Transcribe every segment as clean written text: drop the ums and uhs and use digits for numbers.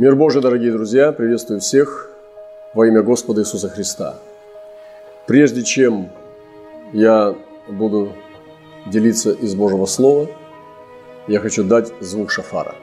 Мир Божий, дорогие друзья, приветствую всех во имя Господа Иисуса Христа. Прежде чем я буду делиться из Божьего Слова, я хочу дать звук шофара.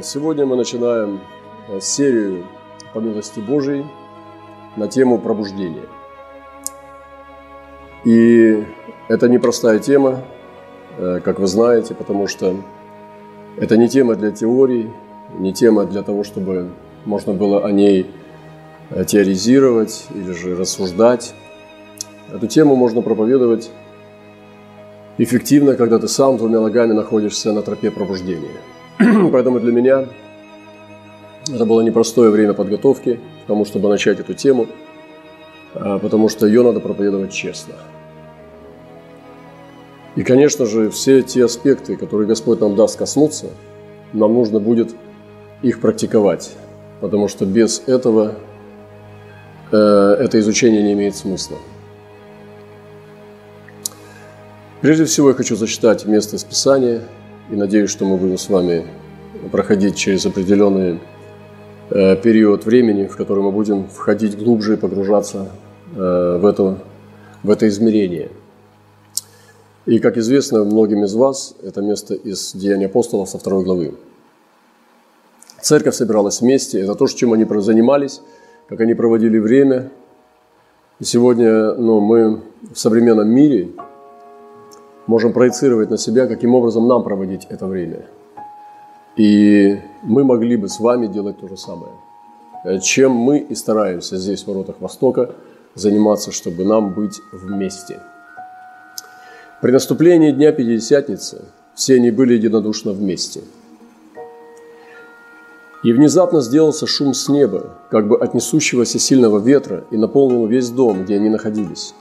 Сегодня мы начинаем серию по милости Божией на тему пробуждения. И это непростая тема, как вы знаете, потому что это не тема для теорий, не тема для того, чтобы можно было о ней теоризировать или же рассуждать. Эту тему можно проповедовать эффективно, когда ты сам двумя ногами находишься на тропе пробуждения. Поэтому для меня это было непростое время подготовки к тому, чтобы начать эту тему, потому что ее надо проповедовать честно. И, конечно же, все те аспекты, которые Господь нам даст коснуться, нам нужно будет их практиковать, потому что без этого это изучение не имеет смысла. Прежде всего я хочу зачитать место из Писания. И надеюсь, что мы будем с вами проходить через определенный период времени, в который мы будем входить глубже и погружаться в это измерение. И, как известно многим из вас, это место из Деяний апостолов со 2 главы. Церковь собиралась вместе, это то, чем они занимались, как они проводили время. И сегодня мы в современном мире можем проецировать на себя, каким образом нам проводить это время. И мы могли бы с вами делать то же самое, чем мы и стараемся здесь, в воротах Востока, заниматься, чтобы нам быть вместе. При наступлении Дня Пятидесятницы все они были единодушно вместе. И внезапно сделался шум с неба, как бы от несущегося сильного ветра, и наполнил весь дом, где они находились.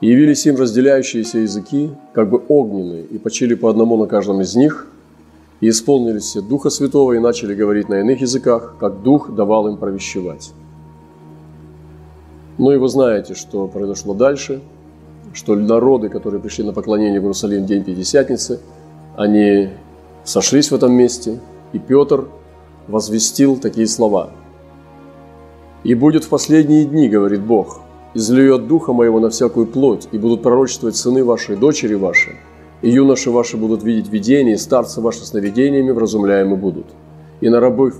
И явились им разделяющиеся языки, как бы огненные, и почили по одному на каждом из них, и исполнились все Духа Святого, и начали говорить на иных языках, как Дух давал им провещевать. И вы знаете, что произошло дальше, что народы, которые пришли на поклонение в Иерусалим в День Пятидесятницы, они сошлись в этом месте, и Петр возвестил такие слова. «И будет в последние дни, говорит Бог, излию от Духа Моего на всякую плоть, и будут пророчествовать сыны ваши, дочери ваши, и юноши ваши будут видеть видения, и старцы ваши сновидениями вразумляемы будут. И на рабов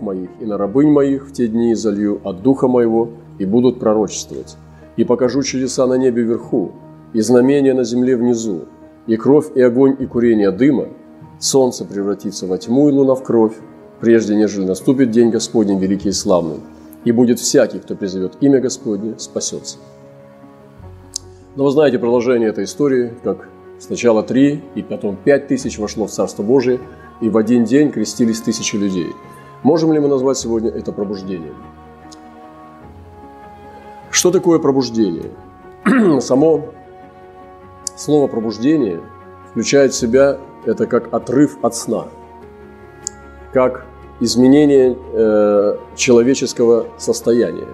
Моих, и на рабынь Моих в те дни изолью от Духа Моего, и будут пророчествовать. И покажу чудеса на небе вверху, и знамения на земле внизу, и кровь, и огонь, и курение дыма, солнце превратится во тьму, и луна в кровь, прежде нежели наступит день Господень великий и славный. И будет всякий, кто призовет имя Господне, спасется». Но вы знаете продолжение этой истории, как сначала 3, и потом 5 тысяч вошло в Царство Божие, и в один день крестились тысячи людей. Можем ли мы назвать сегодня это пробуждением? Что такое пробуждение? Само слово «пробуждение» включает в себя это как отрыв от сна, как изменение человеческого состояния.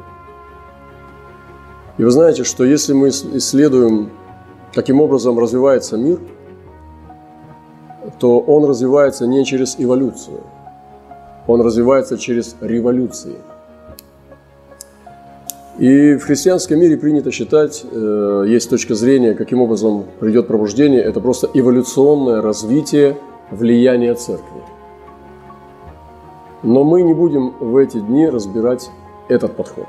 И вы знаете, что если мы исследуем, каким образом развивается мир, то он развивается не через эволюцию, он развивается через революции. И в христианском мире принято считать, есть точка зрения, каким образом придет пробуждение, это просто эволюционное развитие влияния церкви. Но мы не будем в эти дни разбирать этот подход.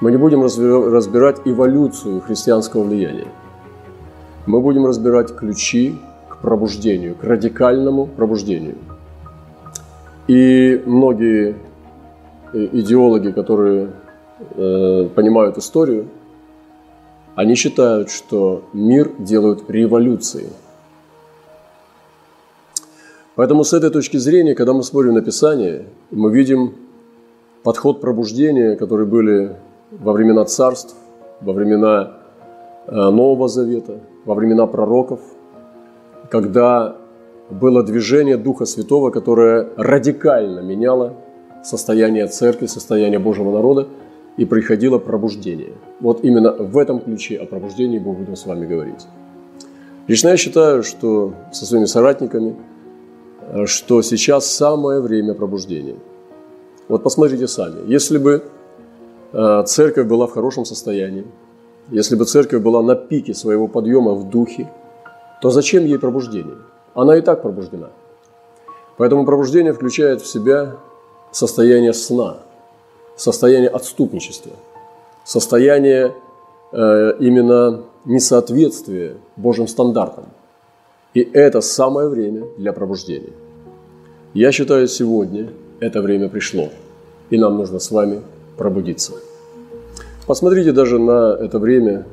Мы не будем разбирать эволюцию христианского влияния. Мы будем разбирать ключи к пробуждению, к радикальному пробуждению. И многие идеологи, которые понимают историю, они считают, что мир делают революции. Поэтому с этой точки зрения, когда мы смотрим на Писание, мы видим подход пробуждения, которые были во времена царств, во времена Нового Завета, во времена пророков, когда было движение Духа Святого, которое радикально меняло состояние церкви, состояние Божьего народа, и приходило пробуждение. Вот именно в этом ключе о пробуждении мы будем с вами говорить. Лично я считаю, что со своими соратниками, что сейчас самое время пробуждения. Вот посмотрите сами. Если бы церковь была в хорошем состоянии, если бы церковь была на пике своего подъема в духе, то зачем ей пробуждение? Она и так пробуждена. Поэтому пробуждение включает в себя состояние сна, состояние отступничества, состояние именно несоответствия Божьим стандартам. И это самое время для пробуждения. Я считаю, сегодня это время пришло, и нам нужно с вами пробудиться. Посмотрите даже на это время,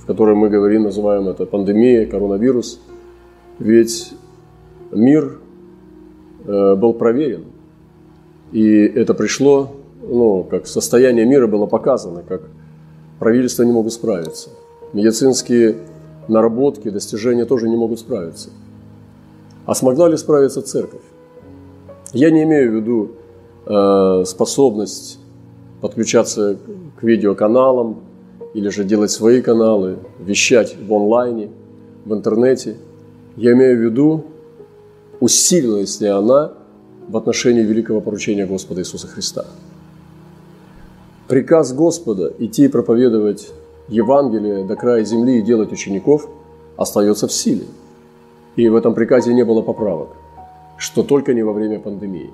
в котором мы говорим, называем это пандемия, коронавирус. Ведь мир был проверен, и это пришло, как состояние мира было показано, как правительство не могут справиться. Медицинские наработки, достижения тоже не могут справиться. А смогла ли справиться церковь? Я не имею в виду способность подключаться к видеоканалам или же делать свои каналы, вещать в онлайне, в интернете. Я имею в виду, усилилась ли она в отношении великого поручения Господа Иисуса Христа. Приказ Господа идти и проповедовать Евангелие до края земли и делать учеников остается в силе. И в этом приказе не было поправок, что только не во время пандемии.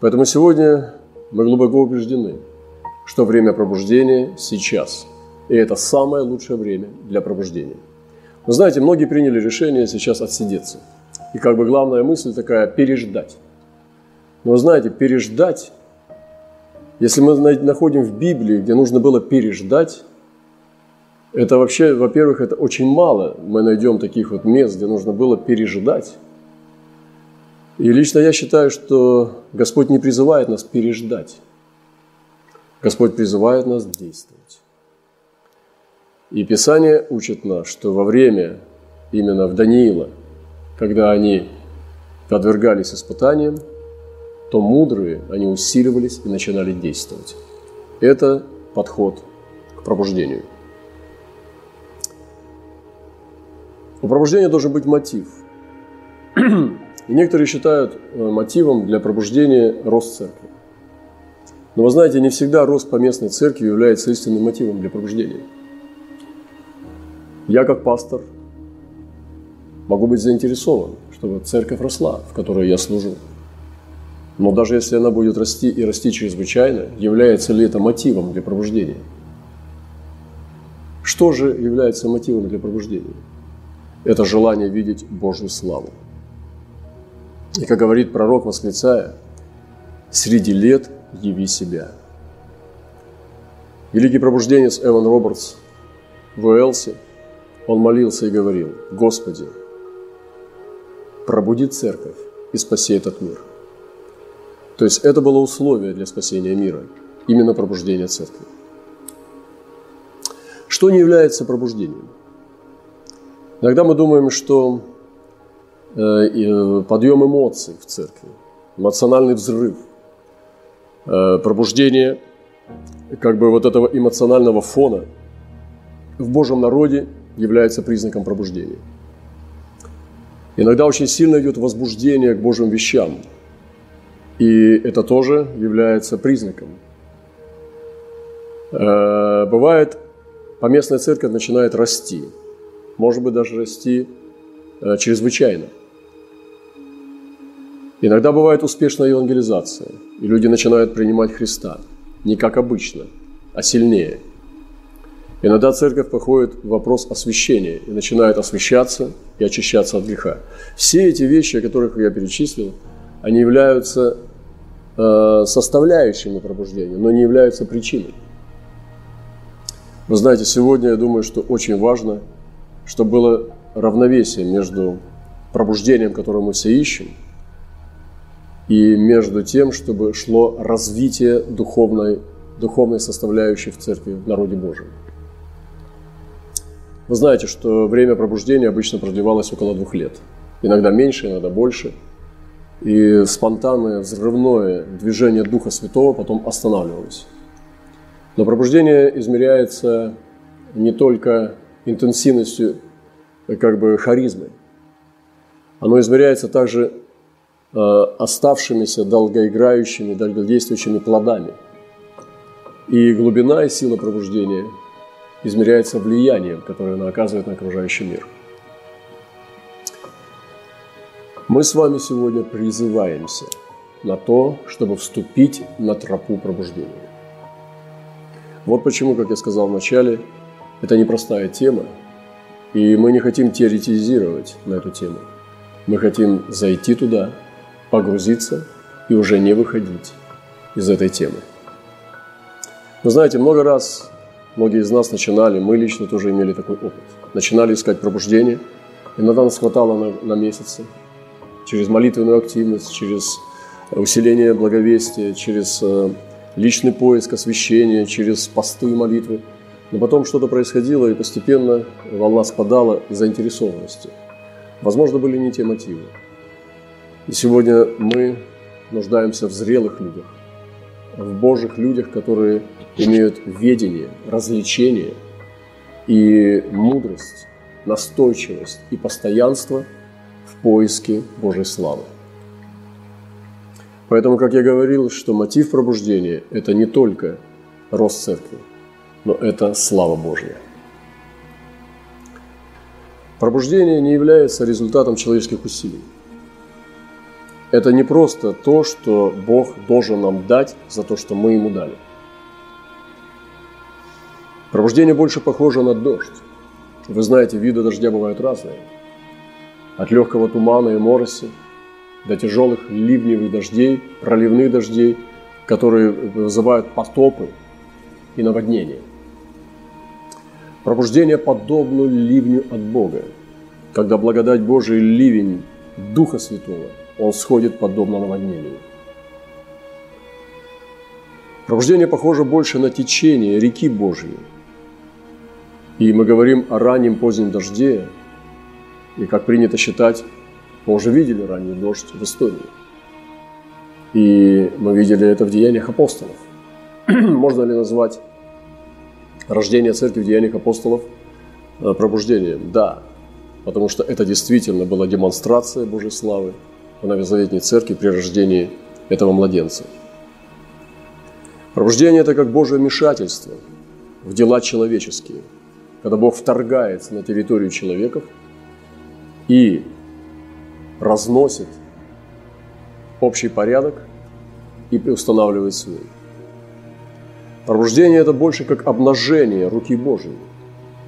Поэтому сегодня мы глубоко убеждены, что время пробуждения сейчас. И это самое лучшее время для пробуждения. Вы знаете, многие приняли решение сейчас отсидеться. И как бы главная мысль такая – переждать. Но вы знаете, переждать, если мы находим в Библии, где нужно было переждать, это вообще, во-первых, это очень мало. Мы найдем таких вот мест, где нужно было переждать. И лично я считаю, что Господь не призывает нас переждать. Господь призывает нас действовать. И Писание учит нас, что во время именно в Даниила, когда они подвергались испытаниям, то мудрые, они усиливались и начинали действовать. Это подход к пробуждению. У пробуждения должен быть мотив. И некоторые считают мотивом для пробуждения рост церкви. Но вы знаете, не всегда рост по местной церкви является истинным мотивом для пробуждения. Я, как пастор, могу быть заинтересован, чтобы церковь росла, в которой я служу. Но даже если она будет расти и расти чрезвычайно, является ли это мотивом для пробуждения? Что же является мотивом для пробуждения? Это желание видеть Божью славу. И как говорит пророк, восклицая, «Среди лет яви себя». Великий пробужденец Эван Робертс в Уэльсе, он молился и говорил, «Господи, пробуди церковь и спаси этот мир». То есть это было условие для спасения мира, именно пробуждение церкви. Что не является пробуждением? Иногда мы думаем, что подъем эмоций в церкви, эмоциональный взрыв, пробуждение как бы вот этого эмоционального фона в Божьем народе является признаком пробуждения. Иногда очень сильно идет возбуждение к Божьим вещам, и это тоже является признаком. Бывает, поместная церковь начинает расти, может быть, даже расти чрезвычайно. Иногда бывает успешная евангелизация, и люди начинают принимать Христа, не как обычно, а сильнее. Иногда церковь походит в вопрос освящения, и начинает освящаться и очищаться от греха. Все эти вещи, о которых я перечислил, они являются составляющими пробуждения, но не являются причиной. Вы знаете, сегодня я думаю, что очень важно, чтобы было равновесие между пробуждением, которое мы все ищем, и между тем, чтобы шло развитие духовной составляющей в церкви, в народе Божьем. Вы знаете, что время пробуждения обычно продлевалось около 2 лет. Иногда меньше, иногда больше. И спонтанное, взрывное движение Духа Святого потом останавливалось. Но пробуждение измеряется не только интенсивностью, как бы харизмой. Оно измеряется также оставшимися долгоиграющими, долгодействующими плодами. И глубина и сила пробуждения измеряется влиянием, которое она оказывает на окружающий мир. Мы с вами сегодня призываемся на то, чтобы вступить на тропу пробуждения. Вот почему, как я сказал вначале, это непростая тема, и мы не хотим теоретизировать на эту тему. Мы хотим зайти туда, погрузиться и уже не выходить из этой темы. Вы знаете, много раз многие из нас начинали, мы лично тоже имели такой опыт, начинали искать пробуждение. Иногда нас хватало на месяцы. Через молитвенную активность, через усиление благовестия, через личный поиск освящения, через посты и молитвы. Но потом что-то происходило, и постепенно волна спадала из заинтересованности. Возможно, были не те мотивы. И сегодня мы нуждаемся в зрелых людях, в Божьих людях, которые имеют ведение, развлечение и мудрость, настойчивость и постоянство в поиске Божьей славы. Поэтому, как я говорил, что мотив пробуждения – это не только рост церкви, но это слава Божья. Пробуждение не является результатом человеческих усилий. Это не просто то, что Бог должен нам дать за то, что мы Ему дали. Пробуждение больше похоже на дождь. Вы знаете, виды дождя бывают разные. От легкого тумана и мороси до тяжелых ливневых дождей, проливных дождей, которые вызывают потопы и наводнения. Пробуждение подобно ливню от Бога, когда благодать Божия и ливень Духа Святого, он сходит подобно наводнению. Пробуждение похоже больше на течение реки Божьей. И мы говорим о раннем позднем дожде, и, как принято считать, мы уже видели ранний дождь в истории. И мы видели это в деяниях апостолов. Можно ли назвать рождение церкви в деяниях апостолов пробуждением? Да, потому что это действительно была демонстрация Божьей славы в новозаветной церкви при рождении этого младенца. Пробуждение – это как Божие вмешательство в дела человеческие, когда Бог вторгается на территорию человеков и разносит общий порядок и устанавливает свой. Пробуждение – это больше как обнажение руки Божьей,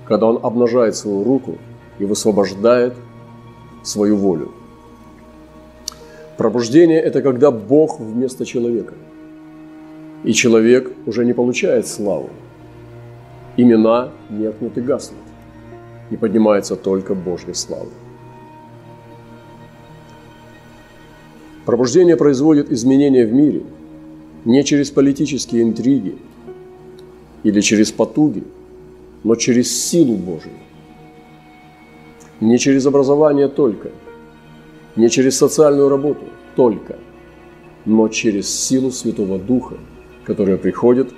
когда Он обнажает свою руку и высвобождает свою волю. Пробуждение – это когда Бог вместо человека, и человек уже не получает славу. Имена меркнут и гаснут, и поднимается только Божья слава. Пробуждение производит изменения в мире не через политические интриги или через потуги, но через силу Божию. Не через образование только, не через социальную работу только, но через силу Святого Духа, которая приходит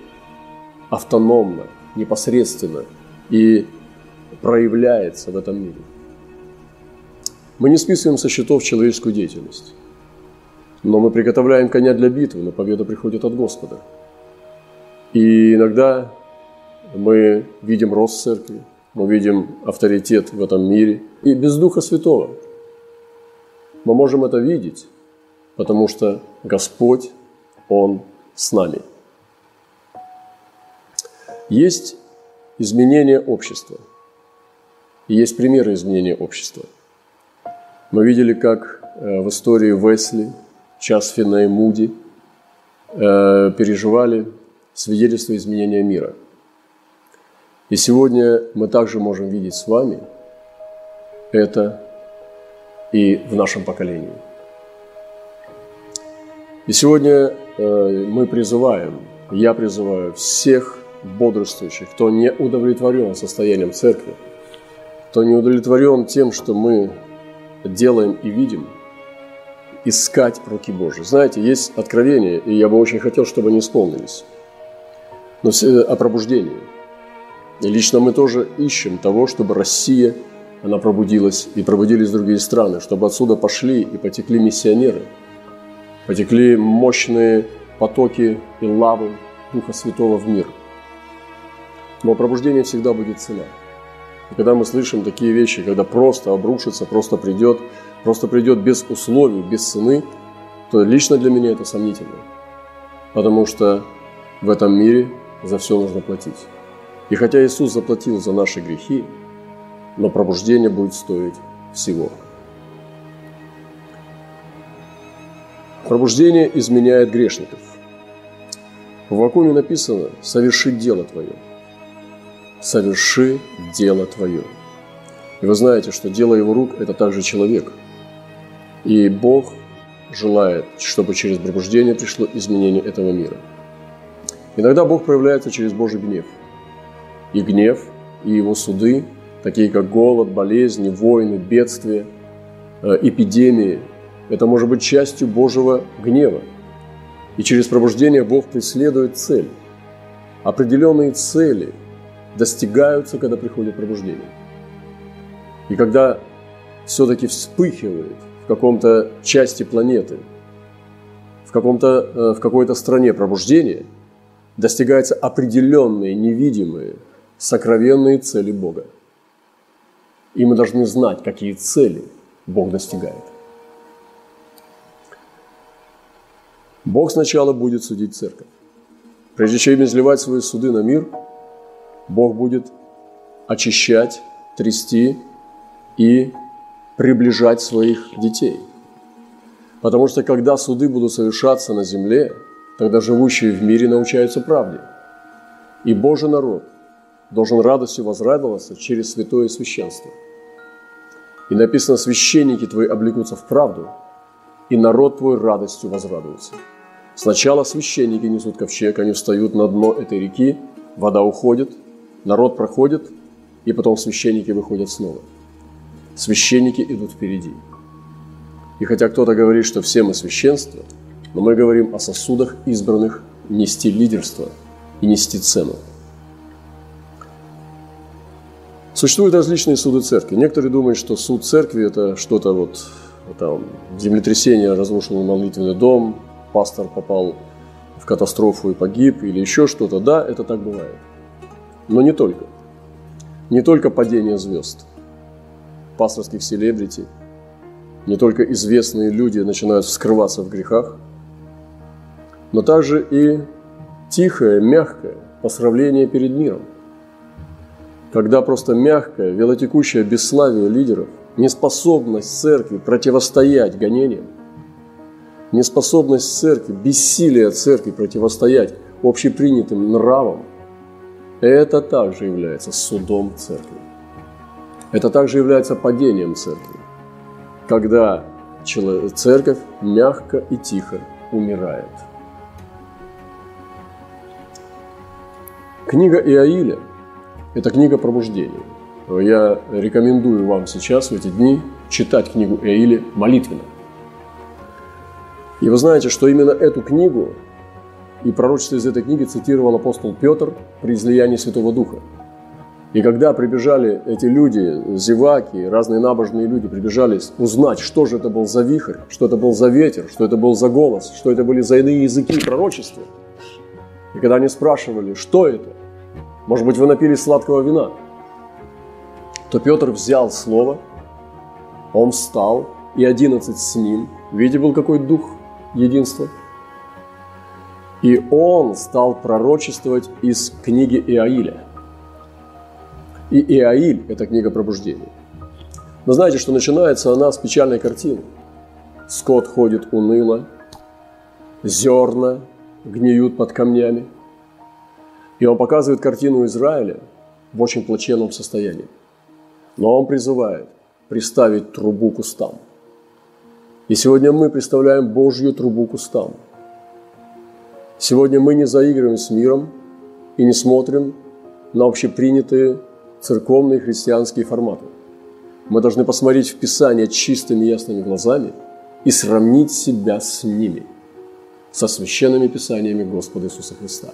автономно, непосредственно и проявляется в этом мире. Мы не списываем со счетов человеческую деятельность. Но мы приготовляем коня для битвы, но победа приходит от Господа. И иногда мы видим рост церкви, мы видим авторитет в этом мире. И без Духа Святого мы можем это видеть, потому что Господь, Он с нами. Есть изменение общества. И есть примеры изменения общества. Мы видели, как в истории Весли, Часфина и Муди переживали свидетельство изменения мира. И сегодня мы также можем видеть с вами это и в нашем поколении. И сегодня мы призываем, я призываю всех бодрствующих, кто не удовлетворен состоянием церкви, кто не удовлетворен тем, что мы делаем и видим, искать руки Божьи. Знаете, есть откровения, и я бы очень хотел, чтобы они исполнились, но о пробуждении. И лично мы тоже ищем того, чтобы Россия, она пробудилась, и пробудились другие страны, чтобы отсюда пошли и потекли миссионеры, потекли мощные потоки и лавы Духа Святого в мир. Но пробуждение всегда будет цена. И когда мы слышим такие вещи, когда просто обрушится, просто придет без условий, без цены, то лично для меня это сомнительно. Потому что в этом мире за все нужно платить. И хотя Иисус заплатил за наши грехи, но пробуждение будет стоить всего. Пробуждение изменяет грешников. В Вакуме написано: «Соверши дело твое». «Соверши дело твое». И вы знаете, что дело его рук – это также человек. И Бог желает, чтобы через пробуждение пришло изменение этого мира. Иногда Бог проявляется через Божий гнев. И гнев, и его суды, такие как голод, болезни, войны, бедствия, эпидемии, это может быть частью Божьего гнева. И через пробуждение Бог преследует цель. Определенные цели достигаются, когда приходит пробуждение. И когда все-таки вспыхивает в каком-то части планеты, в какой-то стране пробуждение, достигаются определенные, невидимые, сокровенные цели Бога. И мы должны знать, какие цели Бог достигает. Бог сначала будет судить церковь. Прежде чем изливать свои суды на мир, Бог будет очищать, трясти и приближать своих детей. Потому что когда суды будут совершаться на земле, тогда живущие в мире научаются правде. И Божий народ должен радостью возрадоваться через святое священство. И написано: «Священники твои облекутся в правду, и народ твой радостью возрадуется». Сначала священники несут ковчег, они встают на дно этой реки, вода уходит, народ проходит, и потом священники выходят снова. Священники идут впереди. И хотя кто-то говорит, что все мы священство, но мы говорим о сосудах избранных нести лидерство и нести цену. Существуют различные суды церкви. Некоторые думают, что суд церкви – это что-то вот там, землетрясение, разрушил молитвенный дом, пастор попал в катастрофу и погиб, или еще что-то. Да, это так бывает. Но не только. Не только падение звезд, пасторских селебрити, не только известные люди начинают вскрываться в грехах, но также и тихое, мягкое посрамление перед миром. Когда просто мягкое, велотекущее бесславие лидеров, неспособность церкви противостоять гонениям, неспособность церкви, бессилие церкви противостоять общепринятым нравам, это также является судом церкви. Это также является падением церкви, когда церковь мягко и тихо умирает. Книга Иоиля – это книга пробуждения. Я рекомендую вам сейчас, в эти дни, читать книгу Иоиля молитвенно. И вы знаете, что именно эту книгу и пророчество из этой книги цитировал апостол Петр при излиянии Святого Духа. И когда прибежали эти люди, зеваки, разные набожные люди, прибежали узнать, что же это был за вихрь, что это был за ветер, что это был за голос, что это были за иные языки и пророчества. И когда они спрашивали, что это, может быть, вы напились сладкого вина, то Петр взял слово, он встал, и 11 с ним, видите, был какой дух единства, и он стал пророчествовать из книги Иаиля. И Иаиль – это книга пробуждения. Вы знаете, что начинается она с печальной картины. Скот ходит уныло, зерна гниют под камнями. И он показывает картину Израиля в очень плачевном состоянии. Но он призывает приставить трубу к устам. И сегодня мы представляем Божью трубу кустам. Сегодня мы не заигрываем с миром и не смотрим на общепринятые церковные христианские форматы. Мы должны посмотреть в Писание чистыми ясными глазами и сравнить себя с ними, со священными Писаниями Господа Иисуса Христа.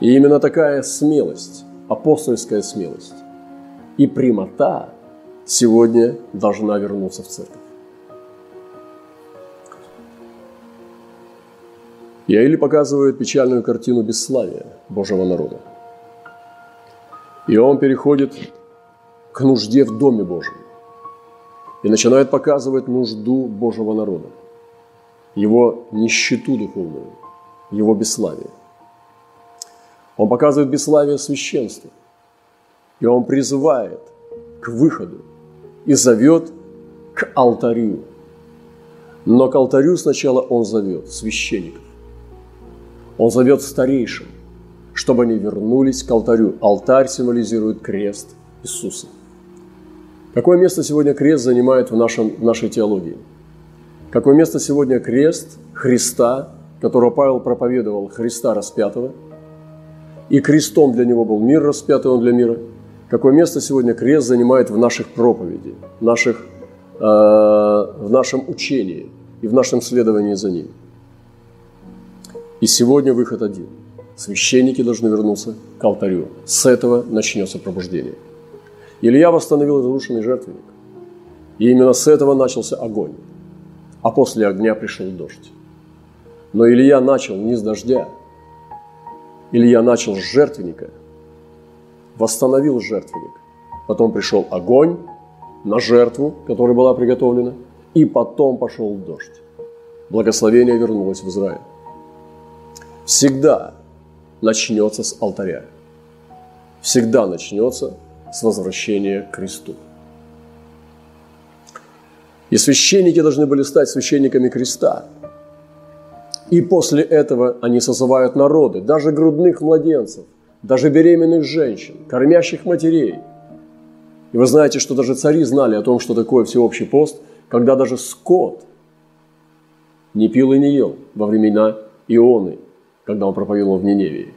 И именно такая смелость, апостольская смелость и прямота сегодня должна вернуться в церковь. Иаиль показывает печальную картину бесславия Божьего народа. И он переходит к нужде в Доме Божьем и начинает показывать нужду Божьего народа, его нищету духовную, его бесславие. Он показывает бесславие священства, и он призывает к выходу и зовет к алтарю. Но к алтарю сначала он зовет священников, он зовет старейшин, чтобы они вернулись к алтарю. Алтарь символизирует крест Иисуса. Какое место сегодня крест занимает в нашей теологии? Какое место сегодня крест Христа, которого Павел проповедовал, Христа распятого, и крестом для него был мир распятый, он для мира? Какое место сегодня крест занимает в наших проповедях, в нашем учении и в нашем следовании за ним? И сегодня выход один. Священники должны вернуться к алтарю. С этого начнется пробуждение. Илья восстановил разрушенный жертвенник. И именно с этого начался огонь. А после огня пришел дождь. Но Илья начал не с дождя. Илья начал с жертвенника. Восстановил жертвенник. Потом пришел огонь на жертву, которая была приготовлена. И потом пошел дождь. Благословение вернулось в Израиль. Всегда начнется с алтаря. Всегда начнется с возвращения к кресту. И священники должны были стать священниками креста. И после этого они созывают народы, даже грудных младенцев, даже беременных женщин, кормящих матерей. И вы знаете, что даже цари знали о том, что такое всеобщий пост, когда даже скот не пил и не ел во времена Ионы, когда он проповедовал в Ниневии.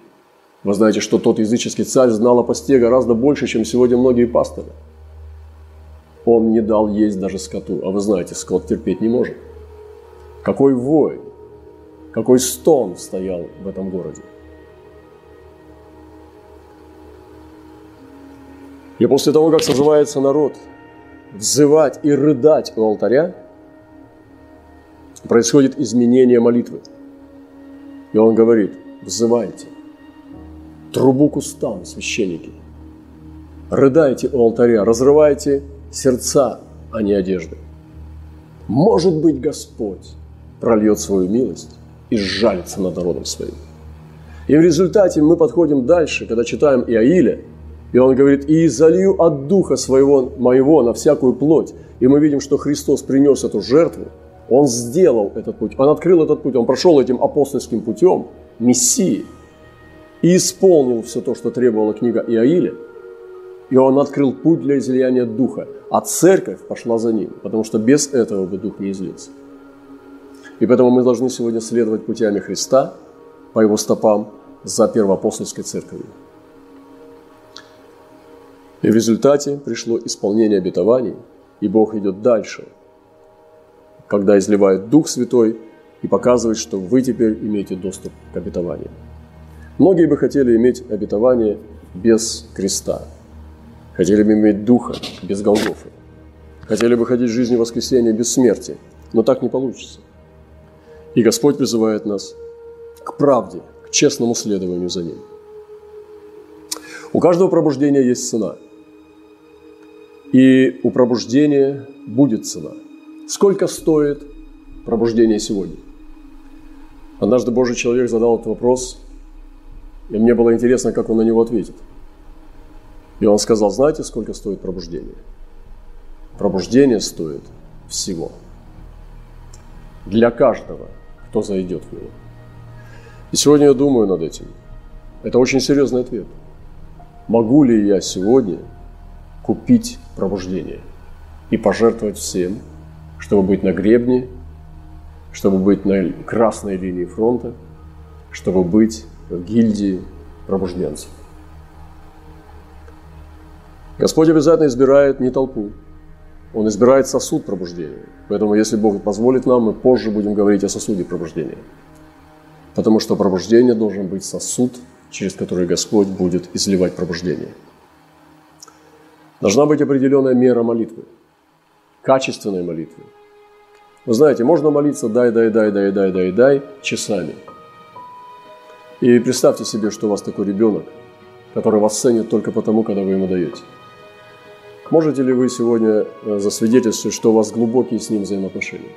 Вы знаете, что тот языческий царь знал о посте гораздо больше, чем сегодня многие пасторы. Он не дал есть даже скоту, а вы знаете, скот терпеть не может. Какой вой, какой стон стоял в этом городе. И после того, как созывается народ взывать и рыдать у алтаря, происходит изменение молитвы. И он говорит: взывайте, трубу к устам, священники, рыдайте у алтаря, разрывайте сердца, а не одежды. Может быть, Господь прольет свою милость и сжалится над народом своим. И в результате мы подходим дальше, когда читаем Иоиля, и он говорит: «И изолью от духа своего моего на всякую плоть». И мы видим, что Христос принес эту жертву, он сделал этот путь, он открыл этот путь, он прошел этим апостольским путем Мессии и исполнил все то, что требовала книга Иоиля. И он открыл путь для излияния Духа, а церковь пошла за ним, потому что без этого бы Дух не излился. И поэтому мы должны сегодня следовать путями Христа, по его стопам, за первоапостольской церковью. И в результате пришло исполнение обетований, и Бог идет дальше, когда изливает Дух Святой и показывает, что вы теперь имеете доступ к обетованию. Многие бы хотели иметь обетование без креста, хотели бы иметь Духа без Голгофы, хотели бы ходить в жизни воскресения без смерти, но так не получится. И Господь призывает нас к правде, к честному следованию за Ним. У каждого пробуждения есть цена, и у пробуждения будет цена. Сколько стоит пробуждение сегодня? Однажды Божий человек задал этот вопрос, и мне было интересно, как он на него ответит. И он сказал: знаете, сколько стоит пробуждение? Пробуждение стоит всего. Для каждого, кто зайдет в него. И сегодня я думаю над этим. Это очень серьезный ответ. Могу ли я сегодня купить пробуждение и пожертвовать всем, чтобы быть на гребне, чтобы быть на красной линии фронта, чтобы быть в гильдии пробужденцев. Господь обязательно избирает не толпу, Он избирает сосуд пробуждения. Поэтому, если Бог позволит нам, мы позже будем говорить о сосуде пробуждения. Потому что пробуждение должен быть сосуд, через который Господь будет изливать пробуждение. Должна быть определенная мера молитвы, качественной молитвы. Вы знаете, можно молиться дай часами. И представьте себе, что у вас такой ребенок, который вас ценит только потому, когда вы ему даете. Можете ли вы сегодня засвидетельствовать, что у вас глубокие с ним взаимоотношения?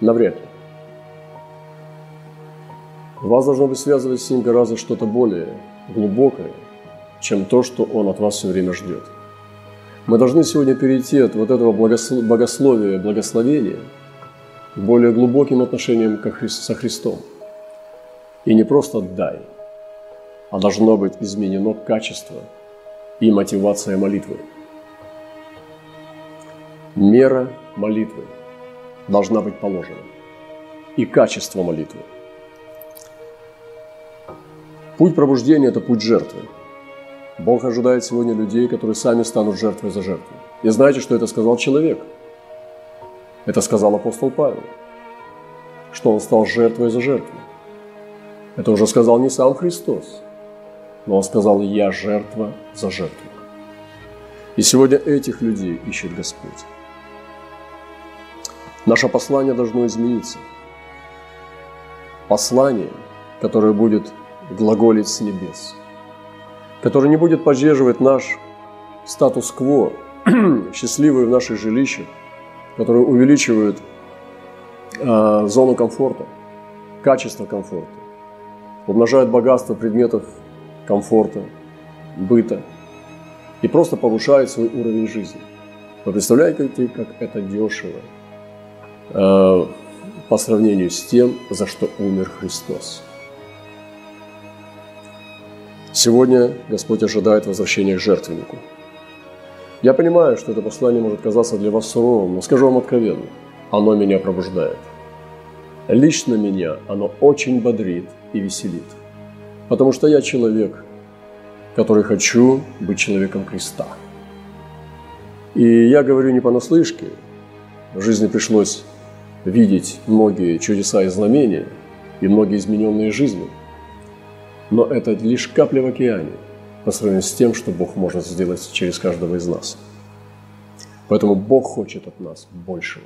Навряд ли. Вас должно быть связывать с ним гораздо что-то более глубокое, чем то, что он от вас все время ждет. Мы должны сегодня перейти от вот этого богословия, благословения к более глубоким отношениям со Христом. И не просто «дай», а должно быть изменено качество и мотивация молитвы. Мера молитвы должна быть положена. И качество молитвы. Путь пробуждения – это путь жертвы. Бог ожидает сегодня людей, которые сами станут жертвой за жертву. И знаете, что это сказал человек? Это сказал апостол Павел. Что он стал жертвой за жертву. Это уже сказал не сам Христос, но он сказал «Я жертва за жертву». И сегодня этих людей ищет Господь. Наше послание должно измениться. Послание, которое будет глаголить с небес, которое не будет поддерживать наш статус-кво, счастливые в наших жилищах, которые увеличивают зону комфорта, качество комфорта, умножают богатство предметов комфорта, быта и просто повышают свой уровень жизни. Вы представляете, как это дешево по сравнению с тем, за что умер Христос. Сегодня Господь ожидает возвращения к жертвеннику. Я понимаю, что это послание может казаться для вас суровым, но скажу вам откровенно, оно меня пробуждает. Лично меня оно очень бодрит и веселит, потому что я человек, который хочу быть человеком креста. И я говорю не понаслышке, в жизни пришлось видеть многие чудеса и знамения, и многие измененные жизни, но это лишь капля в океане по сравнению с тем, что Бог может сделать через каждого из нас. Поэтому Бог хочет от нас большего.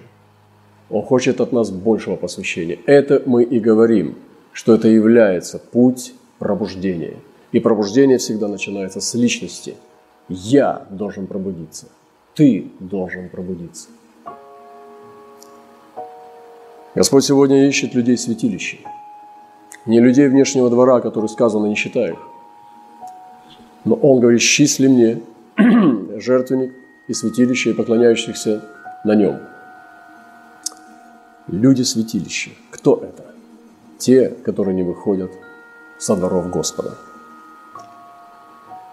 Он хочет от нас большего посвящения. Это мы и говорим, что это является путь пробуждения. И пробуждение всегда начинается с личности. Я должен пробудиться. Ты должен пробудиться. Господь сегодня ищет людей святилища. Не людей внешнего двора, которые сказано не считай их. Но Он говорит, счисли мне жертвенник и святилище, и поклоняющихся на нем. Люди святилища. Кто это? Те, которые не выходят со дворов Господа.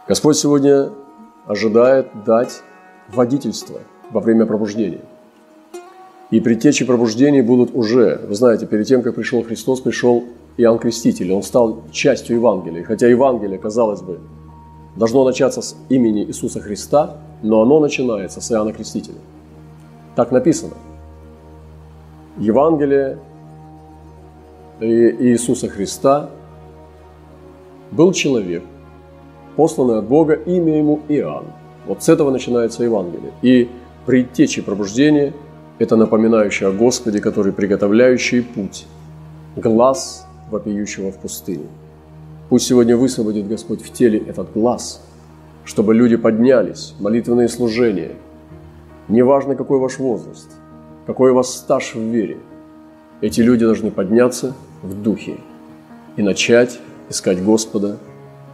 Господь сегодня ожидает дать водительство во время пробуждения. И предтечи пробуждений будут уже, вы знаете, перед тем, как пришел Христос, пришел Иоанн Креститель. Он стал частью Евангелия. Хотя Евангелие, казалось бы, должно начаться с имени Иисуса Христа, но оно начинается с Иоанна Крестителя. Так написано. Евангелие Иисуса Христа был человек, посланный от Бога, имя ему Иоанн. Вот с этого начинается Евангелие. И предтечи пробуждения – это напоминающее о Господе, который приготовляющий путь, глаз вопиющего в пустыне. Пусть сегодня высвободит Господь в теле этот глаз, чтобы люди поднялись, молитвенные служения. Неважно, какой ваш возраст, какой у вас стаж в вере, эти люди должны подняться в духе и начать искать Господа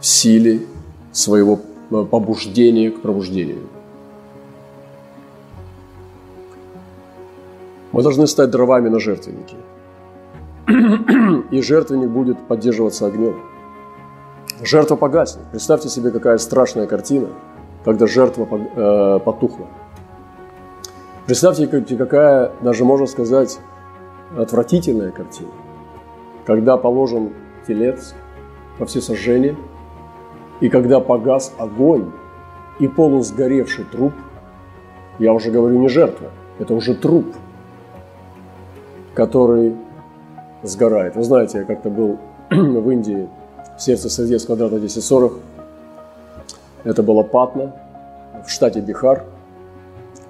в силе своего побуждения к пробуждению. Мы должны стать дровами на жертвеннике. И жертвенник будет поддерживаться огнем. Жертва погаснет. Представьте себе, какая страшная картина, когда жертва потухла. Представьте, какая, даже можно сказать, отвратительная картина, когда положен телец во всесожжение, и когда погас огонь и полусгоревший труп, я уже говорю не жертва, это уже труп, который сгорает. Вы знаете, я как-то был в Индии, в сердце сердец квадрата 1040, это была Патна, в штате Бихар,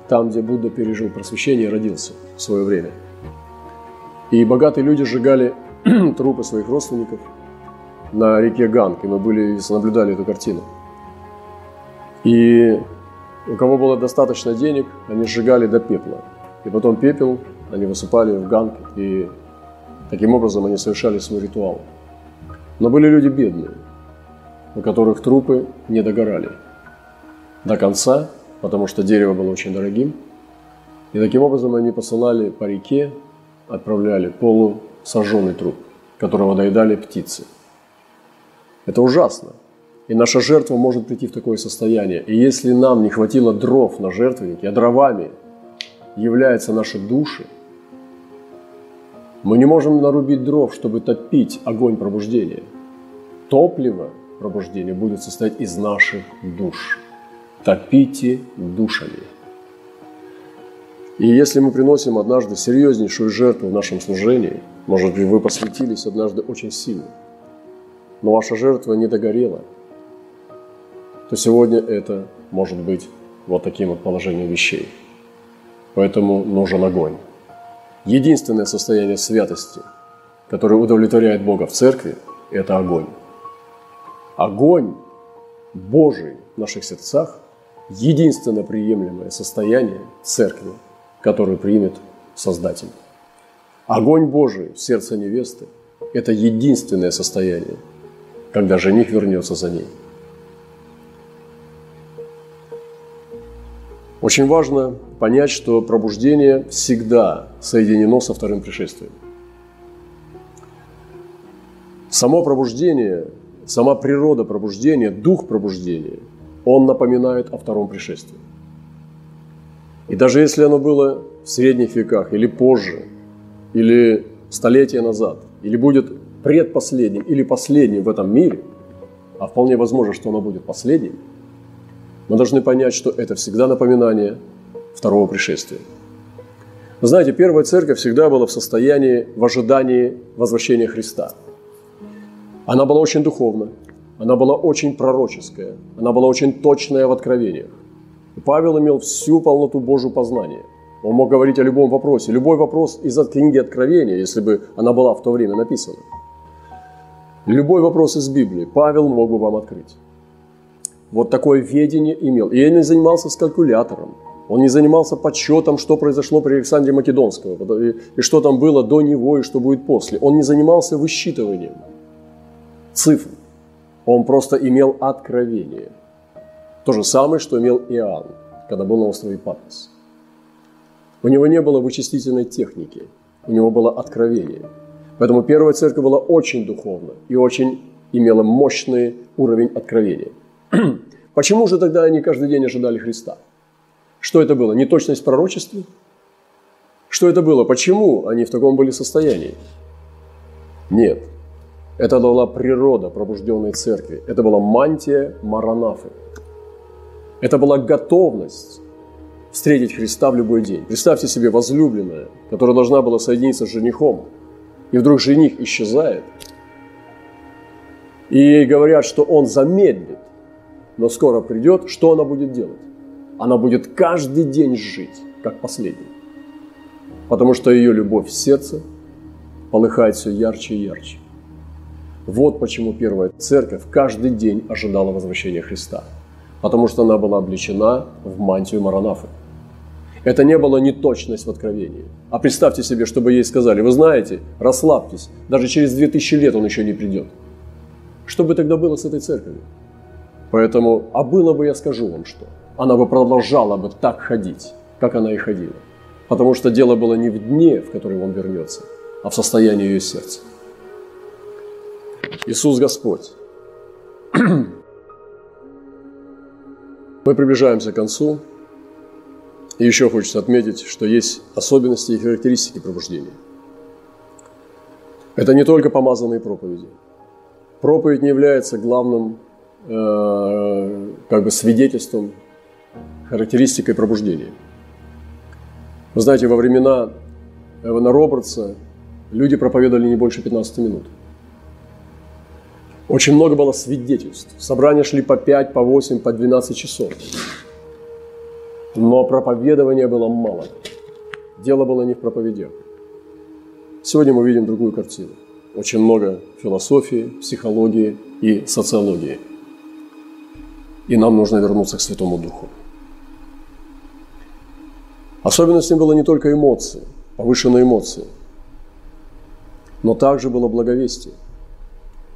там, где Будда пережил просвещение и родился в свое время. И богатые люди сжигали трупы своих родственников на реке Ганг, и мы были, наблюдали эту картину. И у кого было достаточно денег, они сжигали до пепла. И потом пепел они высыпали в Ганг, и таким образом они совершали свой ритуал. Но были люди бедные, у которых трупы не догорали до конца, потому что дерево было очень дорогим. И таким образом они посылали по реке, отправляли полусожженный труп, которого доедали птицы. Это ужасно. И наша жертва может прийти в такое состояние. И если нам не хватило дров на жертвеннике, а дровами являются наши души, мы не можем нарубить дров, чтобы топить огонь пробуждения. Топливо пробуждения будет состоять из наших душ. Топите душами. И если мы приносим однажды серьезнейшую жертву в нашем служении, может быть, вы посвятились однажды очень сильно, но ваша жертва не догорела, то сегодня это может быть вот таким вот положением вещей. Поэтому нужен огонь. Единственное состояние святости, которое удовлетворяет Бога в церкви, это огонь. Огонь Божий в наших сердцах – единственно приемлемое состояние церкви, которое примет Создатель. Огонь Божий в сердце невесты – это единственное состояние, когда жених вернется за ней. Очень важно понять, что пробуждение всегда соединено со вторым пришествием. Само пробуждение, сама природа пробуждения, дух пробуждения, он напоминает о втором пришествии. И даже если оно было в средних веках, или позже, или столетия назад, или будет предпоследним, или последним в этом мире, а вполне возможно, что оно будет последним, мы должны понять, что это всегда напоминание второго пришествия. Вы знаете, первая церковь всегда была в состоянии, в ожидании возвращения Христа. Она была очень духовна, она была очень пророческая, она была очень точная в откровениях. И Павел имел всю полноту Божью познания. Он мог говорить о любом вопросе. Любой вопрос из книги Откровения, если бы она была в то время написана. Любой вопрос из Библии Павел мог бы вам открыть. Вот такое ведение имел. И он не занимался с калькулятором. Он не занимался подсчетом, что произошло при Александре Македонском, и что там было до него, и что будет после. Он не занимался высчитыванием цифр. Он просто имел откровение. То же самое, что имел Иоанн, когда был на острове Патмос. У него не было вычислительной техники. У него было откровение. Поэтому первая церковь была очень духовна и очень имела мощный уровень откровения. Почему же тогда они каждый день ожидали Христа? Что это было? Неточность пророчества? Что это было? Почему они в таком были состоянии? Нет. Это была природа пробужденной церкви. Это была мантия Маранафы. Это была готовность встретить Христа в любой день. Представьте себе возлюбленная, которая должна была соединиться с женихом, и вдруг жених исчезает, и ей говорят, что он замедлит, но скоро придет. Что она будет делать? Она будет каждый день жить, как последний, потому что ее любовь в сердце полыхает все ярче и ярче. Вот почему первая церковь каждый день ожидала возвращения Христа, потому что она была облечена в мантию Маранафы. Это не была неточность в откровении. А представьте себе, чтобы ей сказали: вы знаете, расслабьтесь, даже через 2000 лет он еще не придет. Что бы тогда было с этой церковью? Поэтому, а было бы, я скажу вам, что она бы продолжала бы так ходить, как она и ходила. Потому что дело было не в дне, в который он вернется, а в состоянии ее сердца. Иисус Господь. Мы приближаемся к концу. И еще хочется отметить, что есть особенности и характеристики пробуждения. Это не только помазанные проповеди. Проповедь не является главным свидетельством, характеристикой пробуждения. Вы знаете, во времена Эвана Робертса люди проповедовали не больше 15 минут. Очень много было свидетельств. Собрания шли по 5, по 8, по 12 часов. Но проповедования было мало. Дело было не в проповедях. Сегодня мы видим другую картину. Очень много философии, психологии и социологии. И нам нужно вернуться к Святому Духу. Особенностью было не только эмоции, повышенные эмоции, но также было благовестие,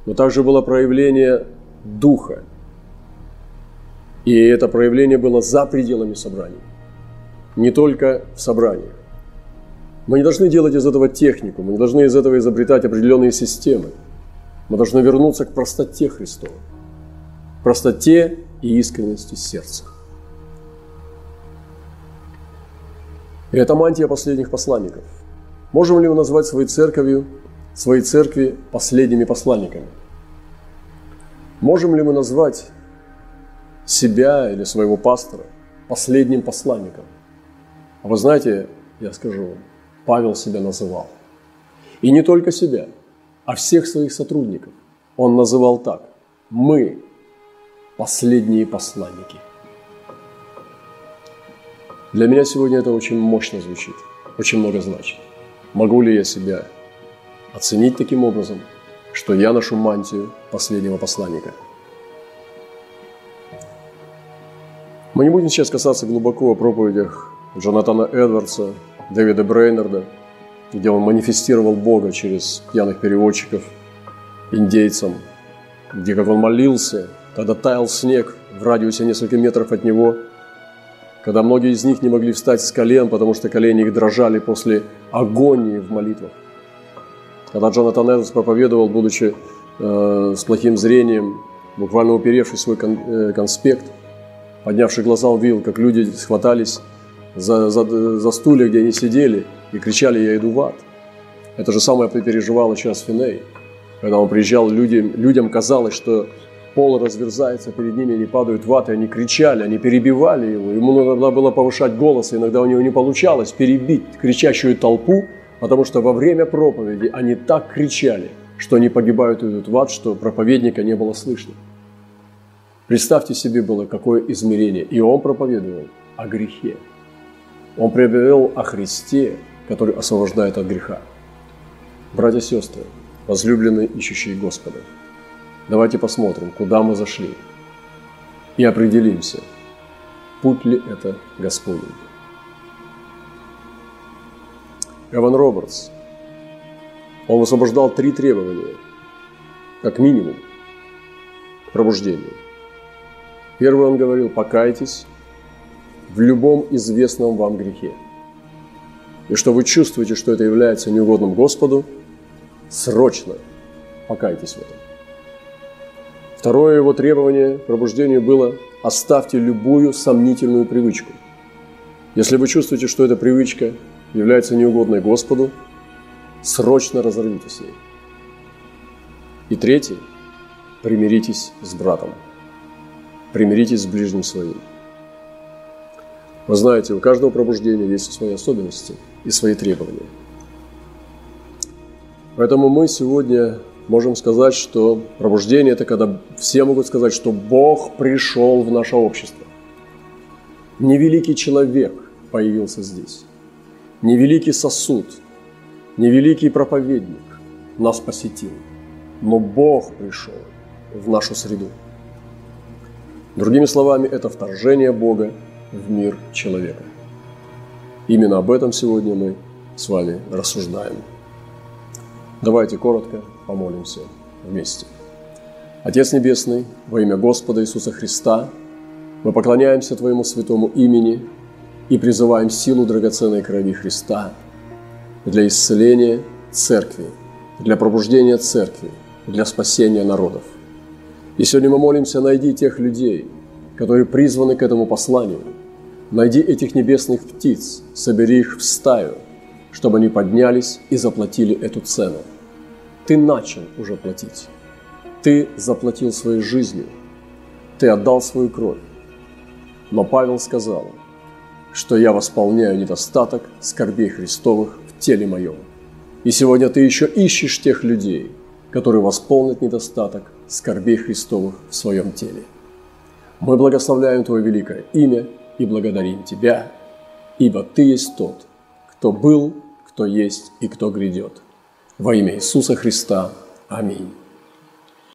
но также было проявление Духа. И это проявление было за пределами собраний, не только в собраниях. Мы не должны делать из этого технику, мы не должны из этого изобретать определенные системы. Мы должны вернуться к простоте Христовой, к простоте и искренности сердца. И это мантия последних посланников. Можем ли мы назвать свои церкви последними посланниками? Можем ли мы назвать себя или своего пастора последним посланником? А вы знаете, я скажу вам, Павел себя называл. И не только себя, а всех своих сотрудников. Он называл так. Мы последние посланники. Для меня сегодня это очень мощно звучит, очень много значит. Могу ли я себя оценить таким образом, что я ношу мантию последнего посланника? Мы не будем сейчас касаться глубоко о проповедях Джонатана Эдвардса, Дэвида Брейнерда, где он манифестировал Бога через пьяных переводчиков индейцам, где, как он молился, когда таял снег в радиусе нескольких метров от него, когда многие из них не могли встать с колен, потому что колени их дрожали после агонии в молитвах. Когда Джонатан Эдвардс проповедовал, будучи с плохим зрением, буквально уперевший свой конспект, поднявший глаза, он видел, как люди схватались за стулья, где они сидели, и кричали: «Я иду в ад». Это же самое переживало сейчас Финей. Когда он приезжал, людям казалось, что пол разверзается перед ними, они падают в ад, и они кричали, они перебивали его. Ему надо было повышать голос, и иногда у него не получалось перебить кричащую толпу, потому что во время проповеди они так кричали, что они погибают и идут в ад, что проповедника не было слышно. Представьте себе было, какое измерение. И он проповедовал о грехе. Он проповедовал о Христе, который освобождает от греха. Братья и сестры, возлюбленные, ищущие Господа, давайте посмотрим, куда мы зашли, и определимся, путь ли это Господень. Эван Робертс, он высвобождал 3 требования, как минимум, к пробуждению. Первое, он говорил: покайтесь в любом известном вам грехе. И что вы чувствуете, что это является неугодным Господу, срочно покайтесь в этом. Второе его требование к пробуждению было: оставьте любую сомнительную привычку. Если вы чувствуете, что эта привычка является неугодной Господу, срочно разорвите с ней. И третье – примиритесь с братом. Примиритесь с ближним своим. Вы знаете, у каждого пробуждения есть свои особенности и свои требования. Поэтому мы сегодня можем сказать, что пробуждение – это когда все могут сказать, что Бог пришел в наше общество. Невеликий человек появился здесь. Невеликий сосуд, невеликий проповедник нас посетил. Но Бог пришел в нашу среду. Другими словами, это вторжение Бога в мир человека. Именно об этом сегодня мы с вами рассуждаем. Давайте коротко помолимся вместе. Отец Небесный, во имя Господа Иисуса Христа, мы поклоняемся Твоему святому имени и призываем силу драгоценной крови Христа для исцеления церкви, для пробуждения церкви, для спасения народов. И сегодня мы молимся: найди тех людей, которые призваны к этому посланию, Найди этих небесных птиц, собери их в стаю, чтобы они поднялись и заплатили эту цену. Ты начал уже платить. Ты заплатил своей жизнью. Ты отдал свою кровь. Но Павел сказал, что я восполняю недостаток скорбей Христовых в теле моем. И сегодня ты еще ищешь тех людей, которые восполнят недостаток скорбей Христовых в своем теле. Мы благословляем Твое великое имя и благодарим Тебя, ибо Ты есть тот, кто был, кто есть и кто грядет. Во имя Иисуса Христа. Аминь.